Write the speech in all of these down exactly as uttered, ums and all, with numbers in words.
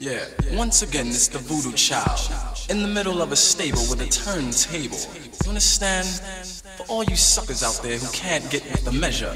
Yeah, once again, it's the voodoo child in the middle of a stable with a turntable. You understand? For all you suckers out there who can't get the measure,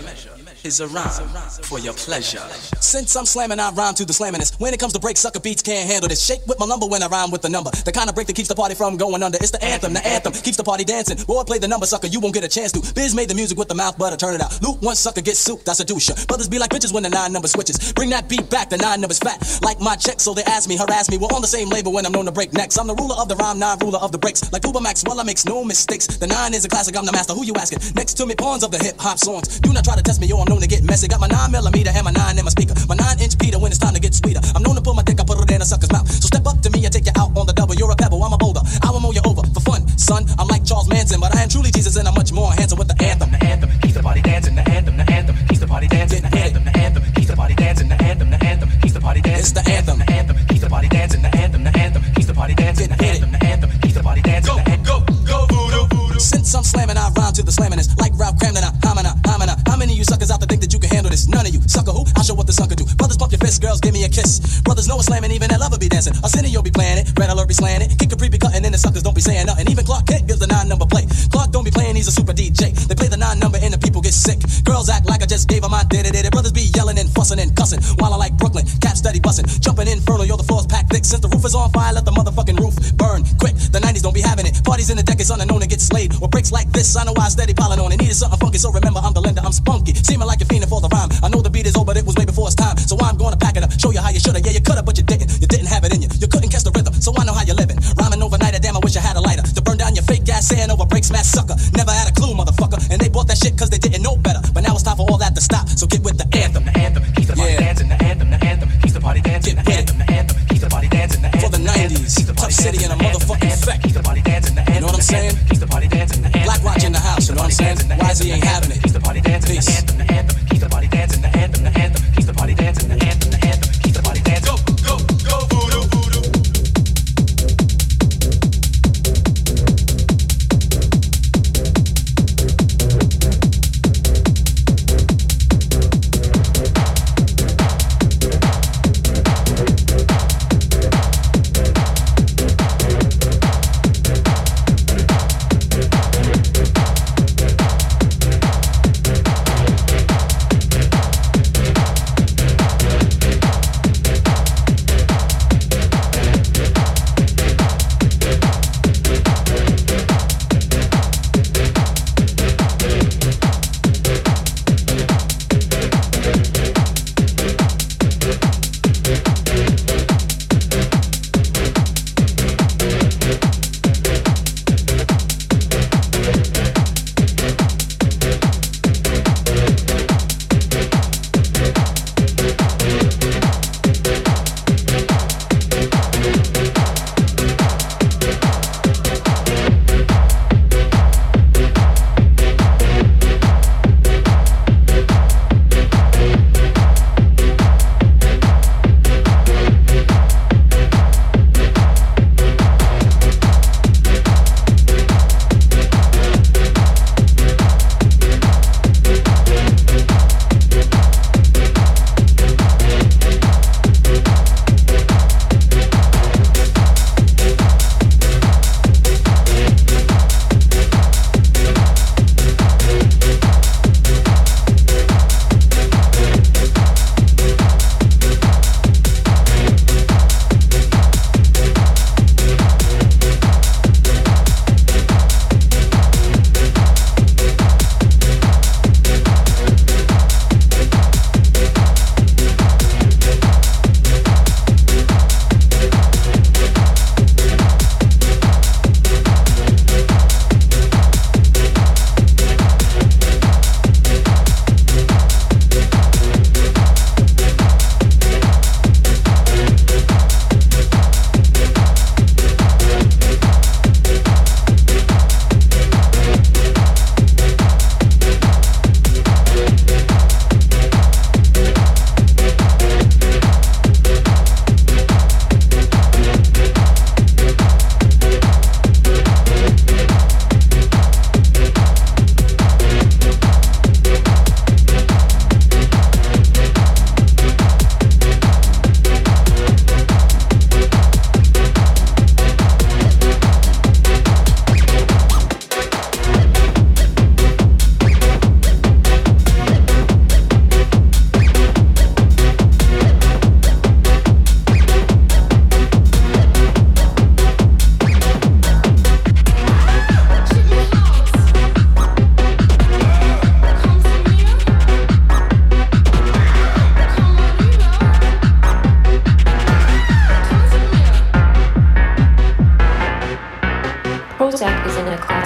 here's a rhyme for your pleasure. Since I'm slamming, I rhyme to the slammingest. When it comes to break, sucker beats can't handle this. Shake with my lumber when I rhyme with the number. The kind of break that keeps the party from going under. It's the anthem, the anthem keeps the party dancing. Boy, play the number, sucker, you won't get a chance to. Biz made the music with the mouth, but I turn it out. Luke, one sucker gets souped, I seduce ya. Brothers be like bitches when the nine number switches. Bring that beat back, the nine number's fat. Like my check, so they ask me, harass me. We're on the same label when I'm known to break necks. I'm the ruler of the rhyme, non-ruler of the breaks. Like Uber Max, well, I makes no mistakes. The nine is a classic, I'm the master, who you asking? Next to me, pawns of the hip-hop songs. Do not try to test me, yo, I'm known to get messy. Got my nine millimeter and my nine in my speaker. My nine inch Peter when it's time to get sweeter. I'm known to pull my dick, I put it in a sucker's mouth. So step up to me and take you out on the double. You're a pebble, I'm a boulder, I will mow you over. For fun, son, I'm like Charles Manson, but I am truly Jesus and I'm much more handsome. With the anthem, the anthem, keeps the party dancing. The anthem, the anthem, keeps the party dancing. The anthem, the anthem, keeps the party dancing. The anthem, the anthem, keeps the party dancing. It's the anthem, the anthem, keeps the party dancing. The anthem, the anthem, keeps the party dancing. The anthem, the anthem, keeps the party dancing. Go, go, go, voodoo. Since I'm slamming, I rhyme to the slammingest. Like Ralph Cramden, I hymn and I hymn and I. How many of you suckers out there think that you can handle this? None of you. Sucker who? I'll show what the sucker do. Brothers bump your fists, girls give me a kiss. Brothers know it's slamming, even that lover be dancing. Arsenio be playing it, Red Alert be slaying it. Kid Capri be cutting in, the suckers don't be saying nothing. Even Clark Kent gives the nine number play. Clark don't be playing, he's a super D J. They play the nine number and the people get sick. Girls act like I just gave them my da-da-da-da. Brothers be yelling and fussing and cussing. While I like Brooklyn, cap steady bussin'. Jumping infernal, yo, the floor's packed thick. Since the roof is on fire, let the motherfucking roof burn quick. The nineties don't be having it. Parties in the deck is unknown to get slayed. Or breaks like this, I know I steady piling on. It needed something funky, so remember I'm the lender, I'm spunky. Seeming like you're fiending for the rhyme. I know the beat is old, but it was way before its time. So I'm gonna pack it up, show you how you shoulda. Yeah, you coulda, but you didn't. You didn't have it in you. You couldn't catch the rhythm, so I know how you're living. Rhyming overnight, damn, I wish I had a lighter to burn down your fake ass saying over breaks, mad sucker. Never had a clue, motherfucker. And they bought that shit cause they didn't know better. But now it's time for all that to stop. So get with the anthem, the anthem, keeps the party dancing. The anthem, the anthem, keeps the party dancing. The anthem, the anthem, keeps the party dancing. For the nineties, Tough City and a motherfucking fact. Keeps the party dancing. You know what I'm saying? Keeps the party dancing. Black Watch in the house, you know what I'm saying? Wisey ain't having it. Keeps the party dancing. The anthem, the anthem, keeps the party dancing. The anthem, the anthem, keeps the party dancing. The anthem, the anthem, keeps the party dancing. Go, go, go, voodoo, voodoo. We'll be right back.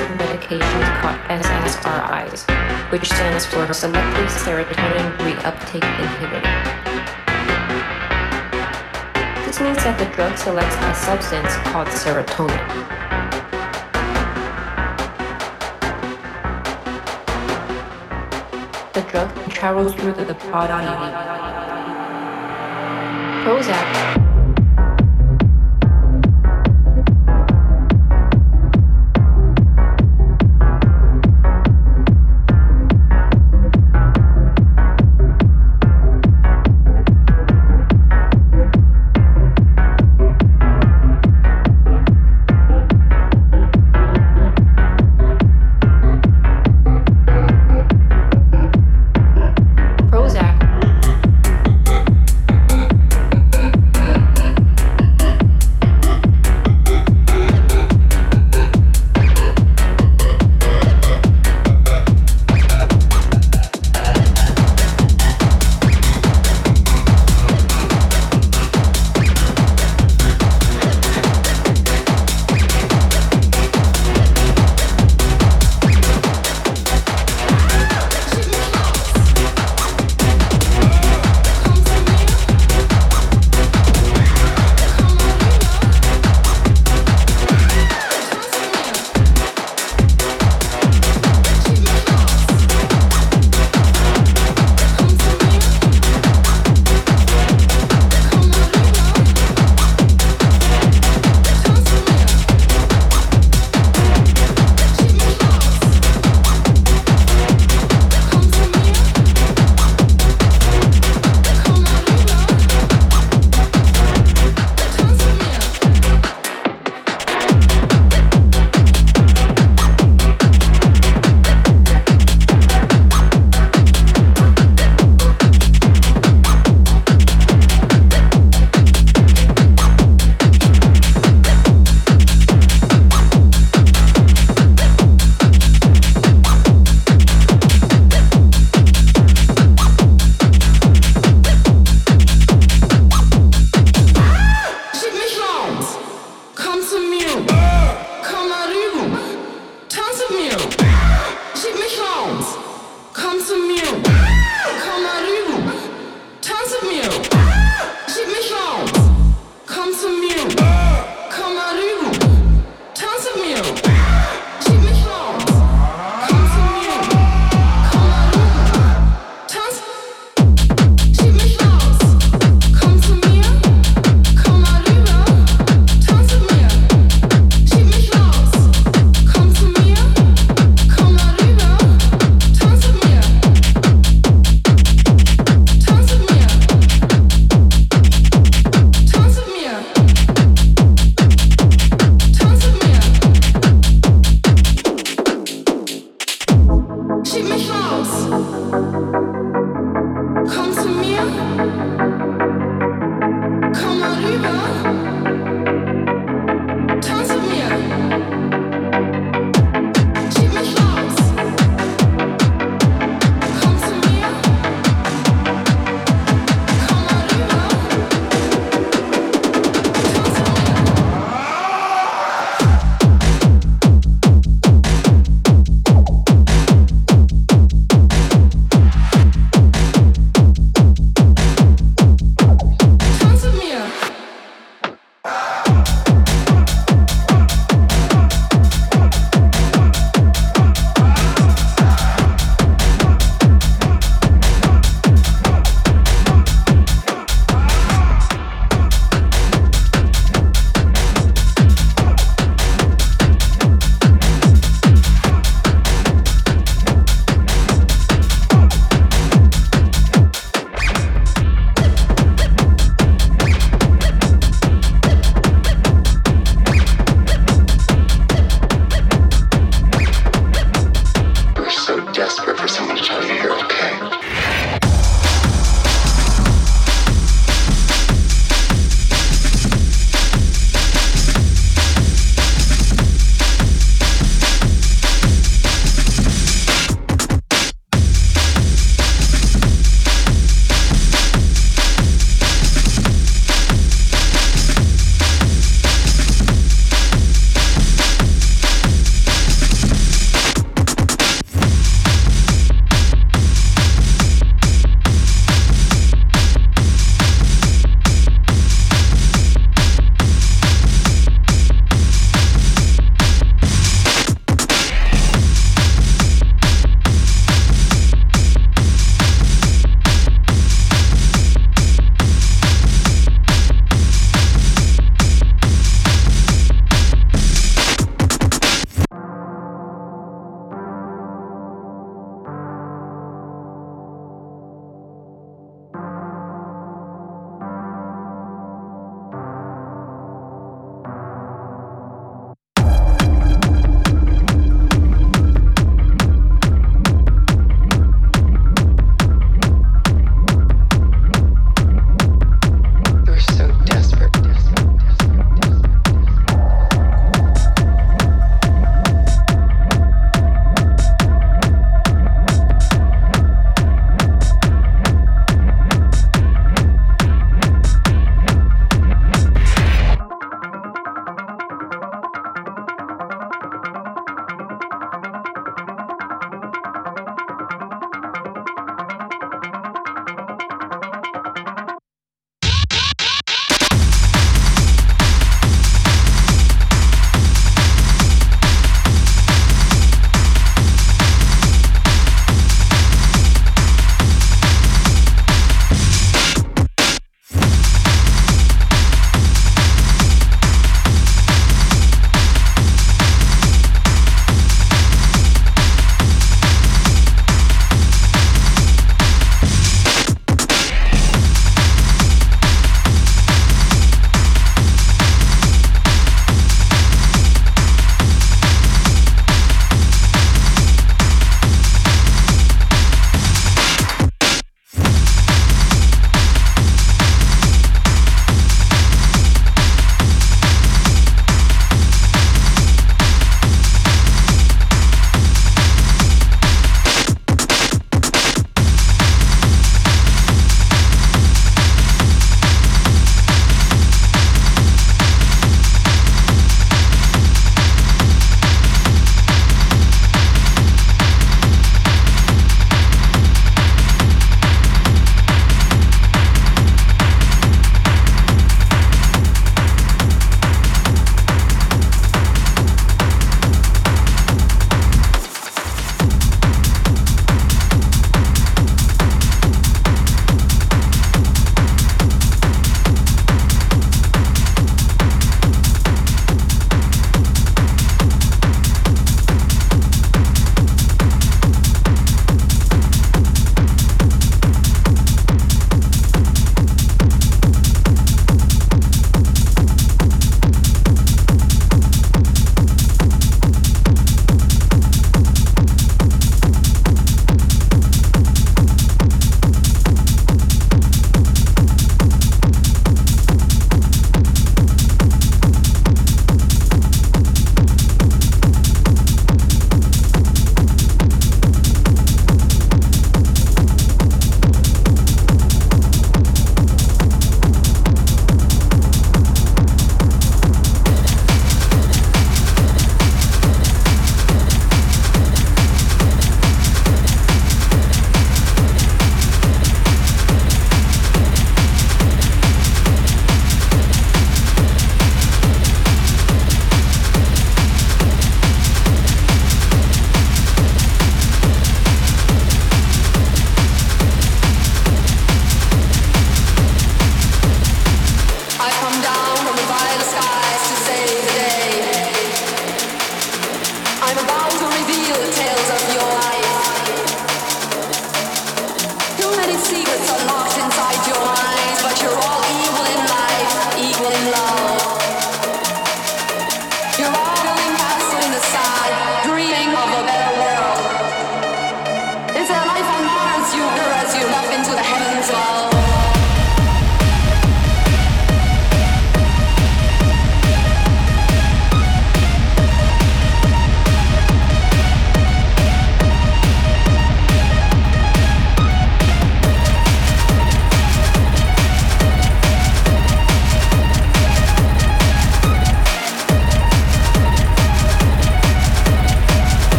some medications called S S R I's, which stands for Selective Serotonin Reuptake Inhibitor. This means that the drug selects a substance called serotonin. The drug travels through the body. Prozac. Prozac.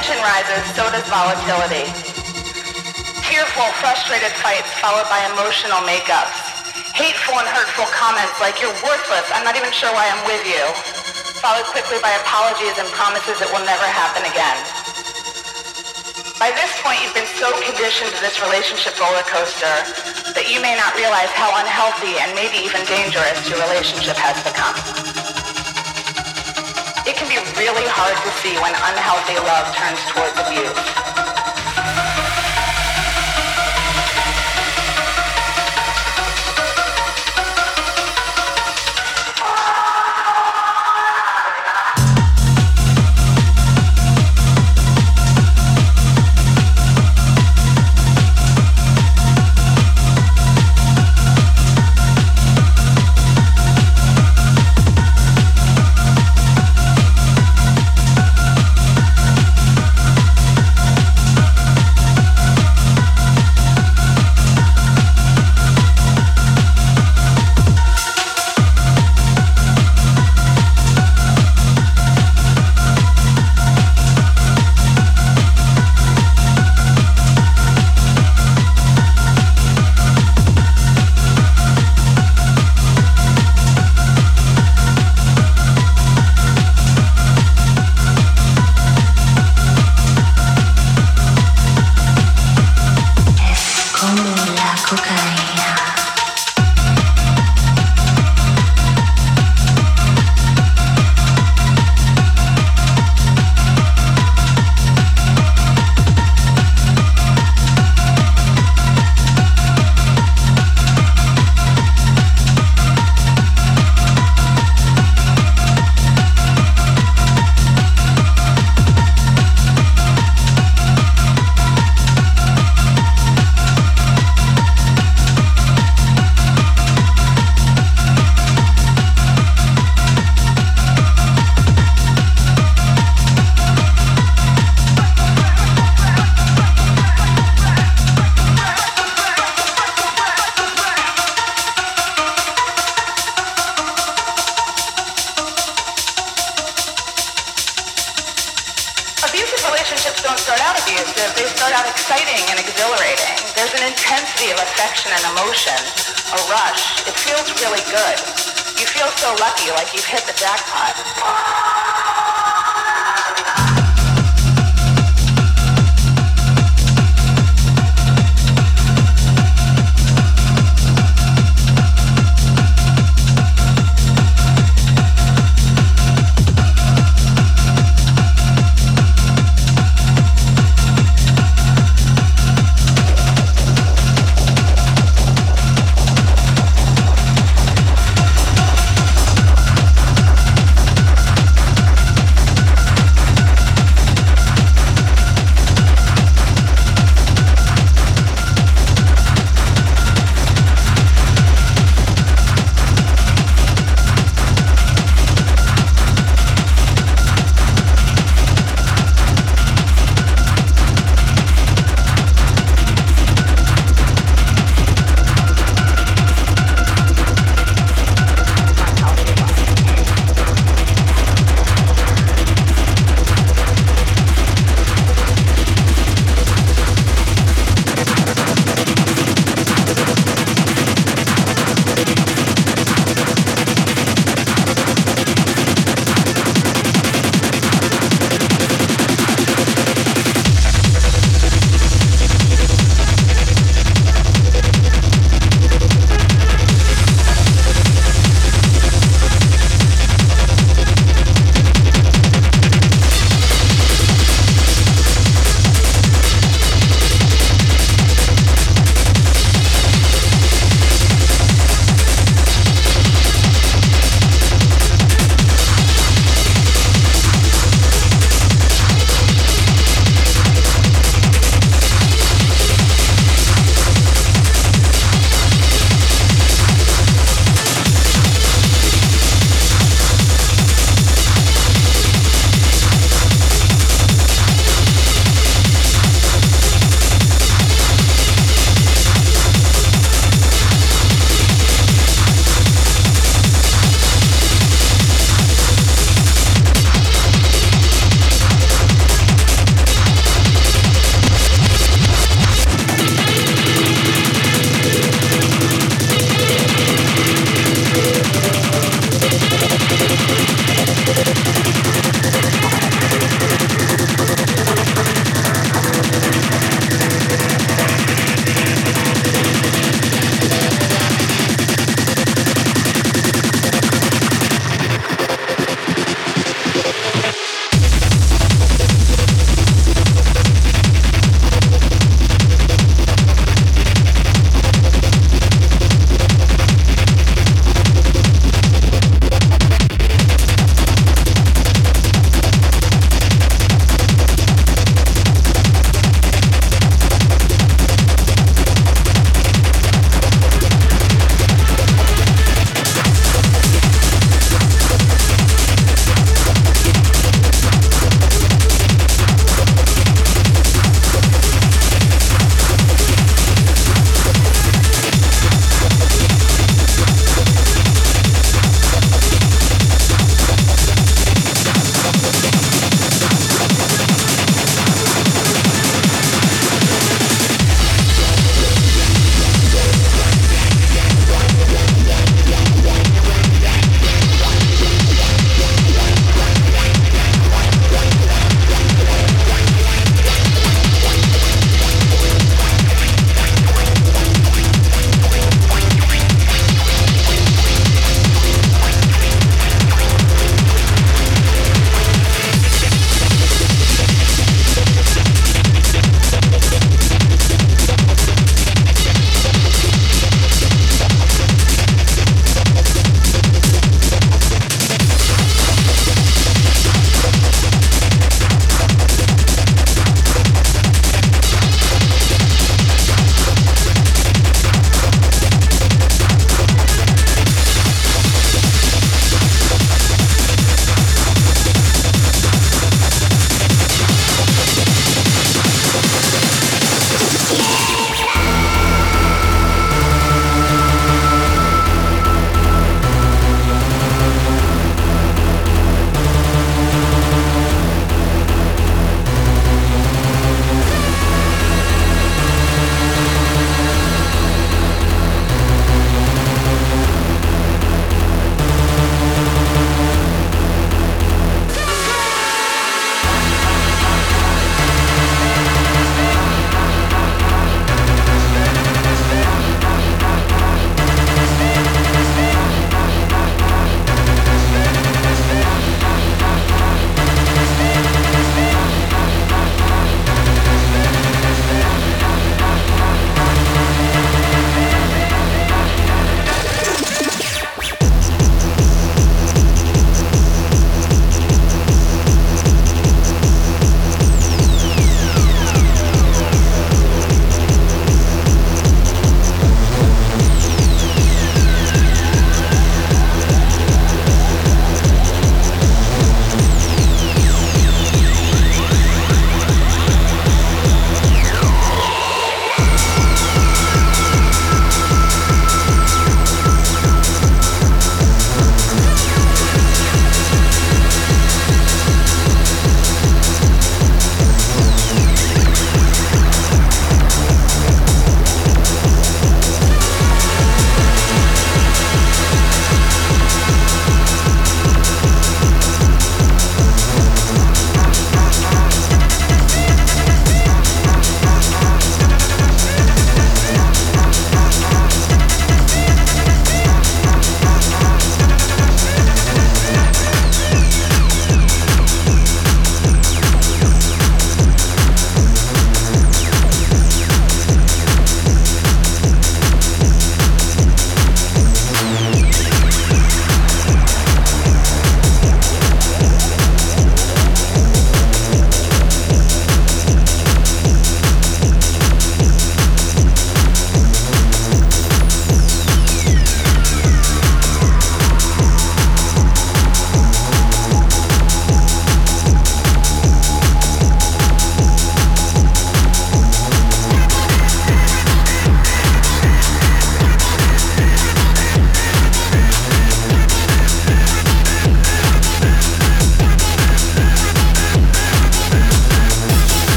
tension rises, so does volatility. Tearful, frustrated fights followed by emotional makeups. Hateful and hurtful comments like, you're worthless, I'm not even sure why I'm with you. Followed quickly by apologies and promises that will never happen again. By this point, you've been so conditioned to this relationship roller coaster that you may not realize how unhealthy and maybe even dangerous your relationship has become. It can be really hard to see when unhealthy love turns towards abuse.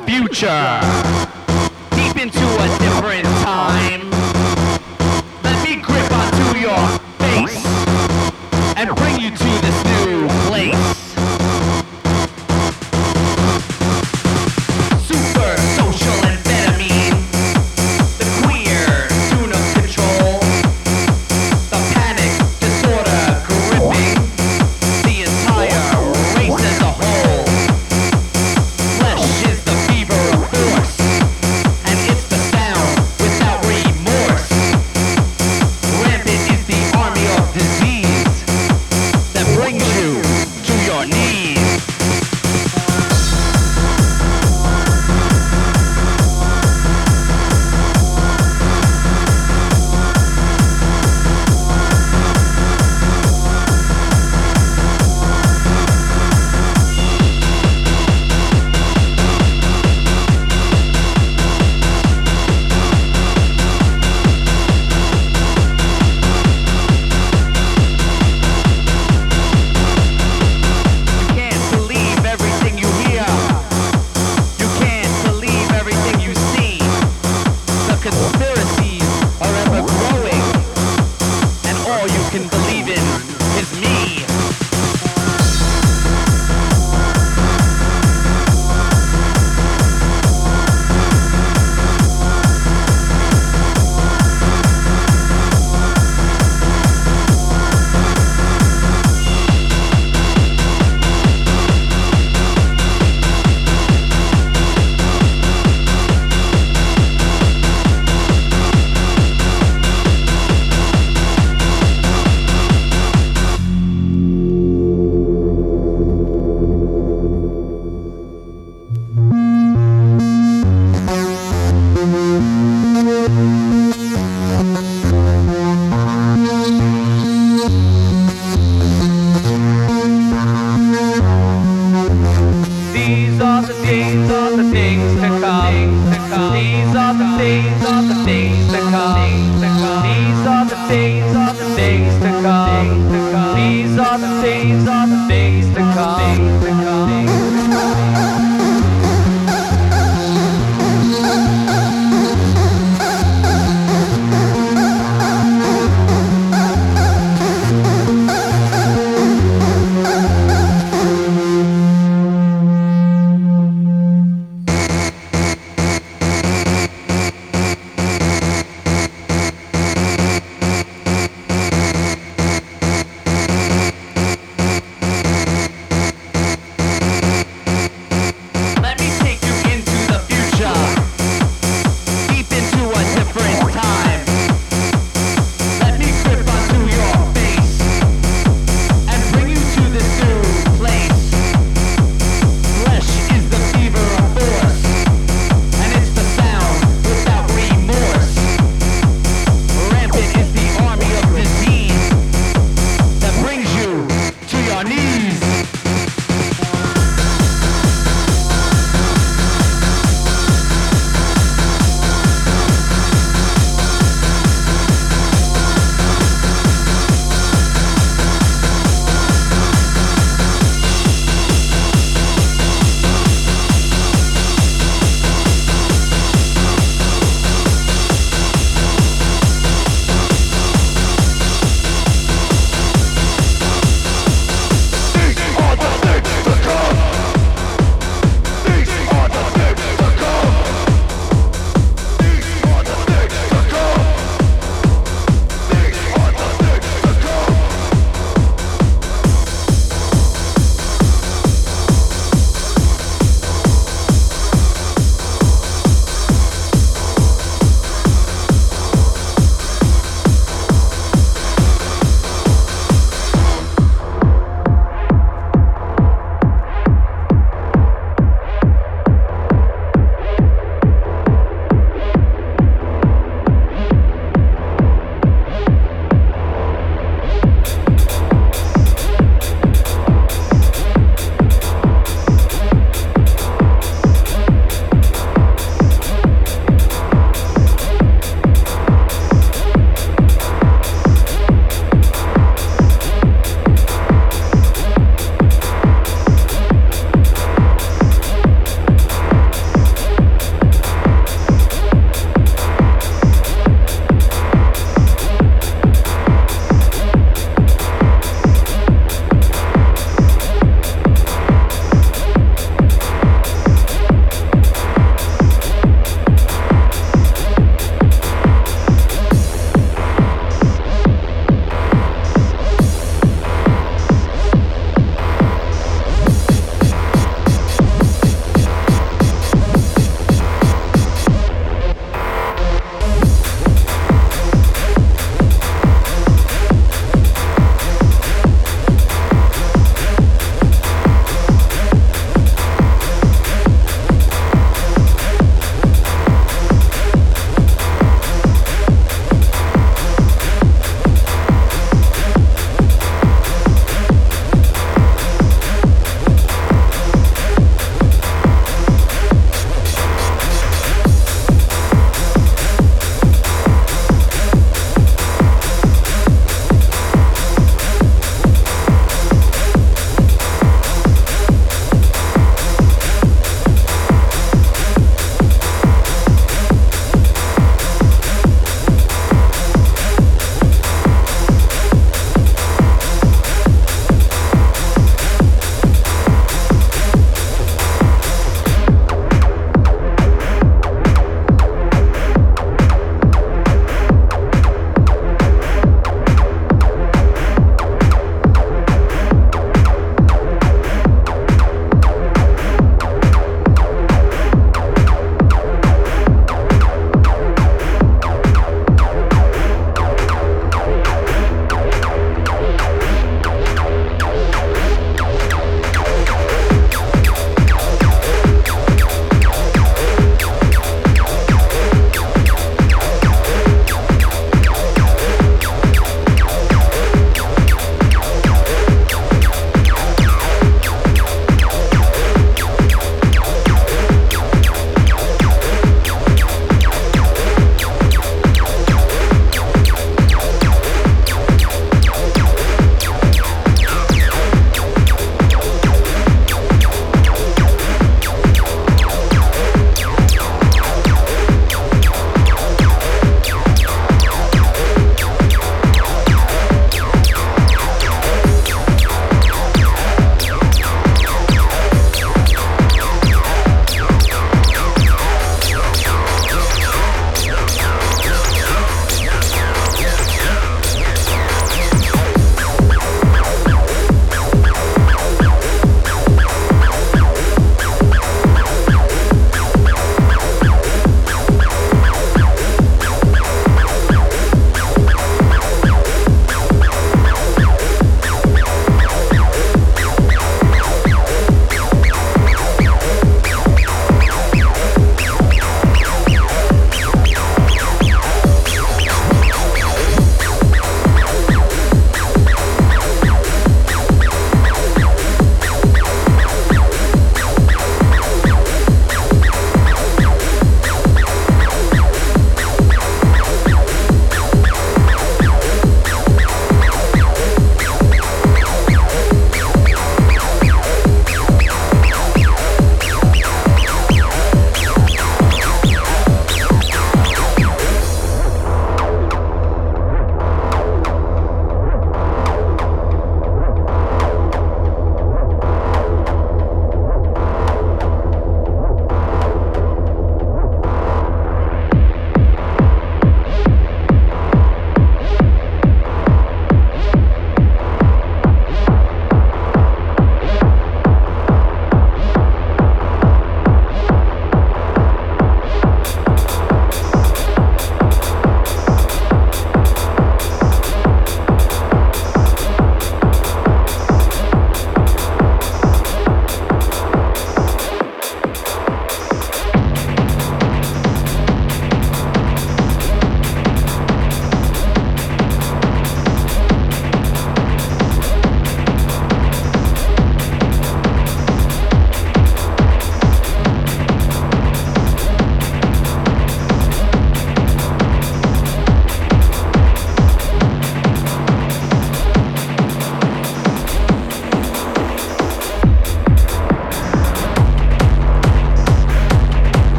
the future, deep into a different time. Let me grip onto your face and bring you to this new place. Super social amphetamine, the queer tune of control, the panic disorder gripping the entire race as a whole.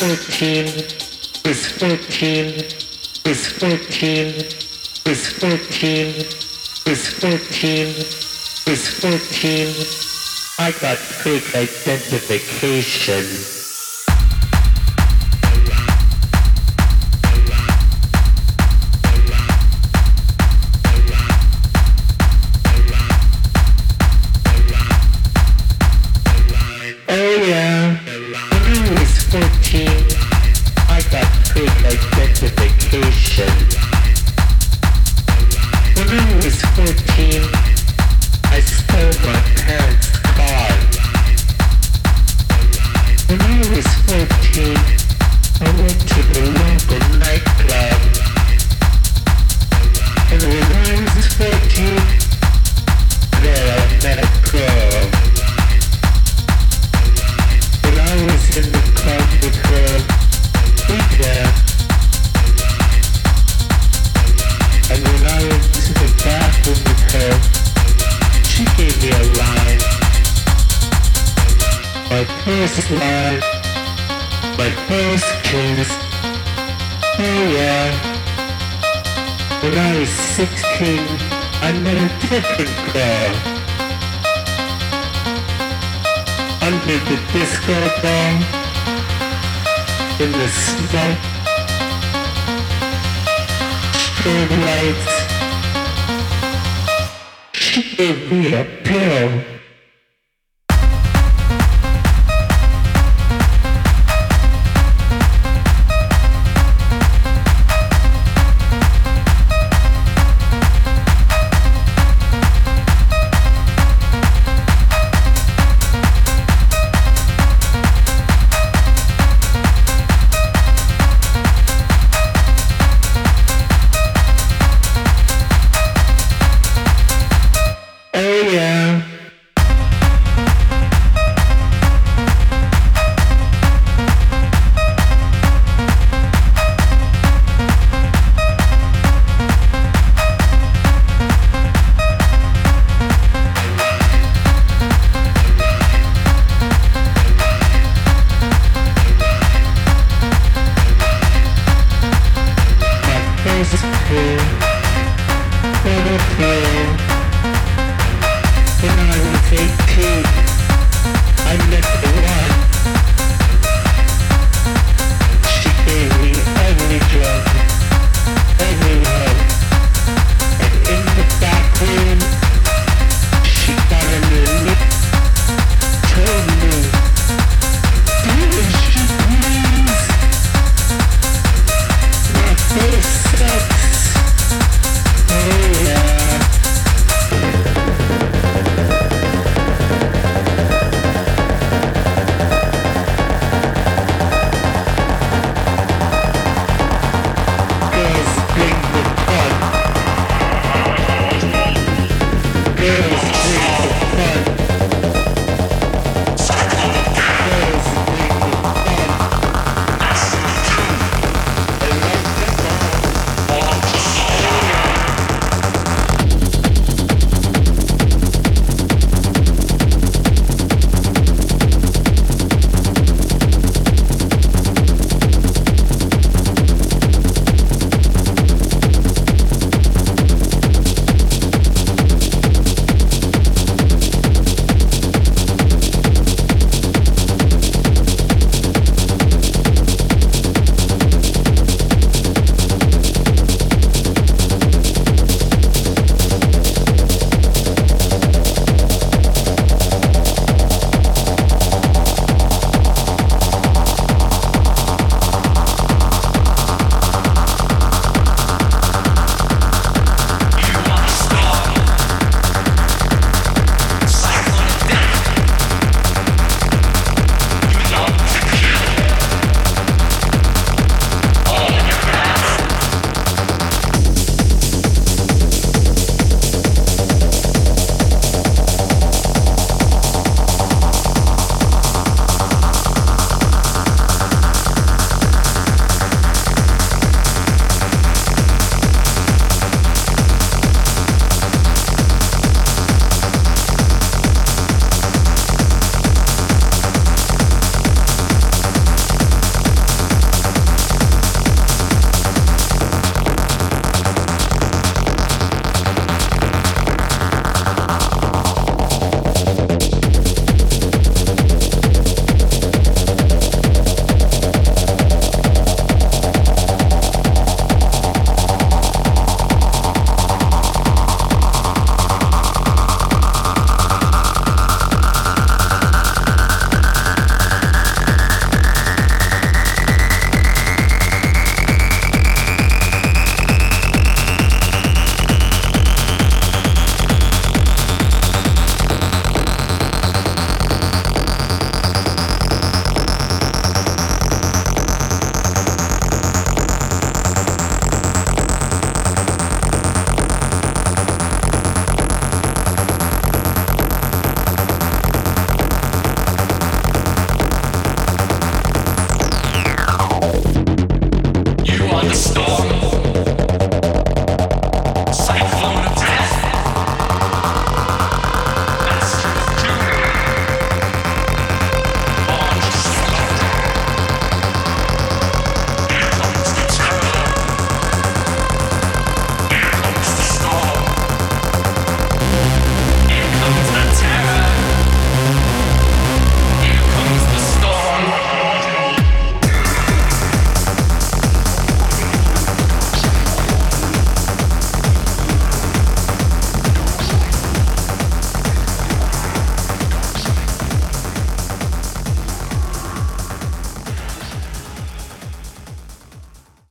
fourteen is fourteen is fourteen is fourteen is fourteen is fourteen. I got fake identification. When I was eighteen, I met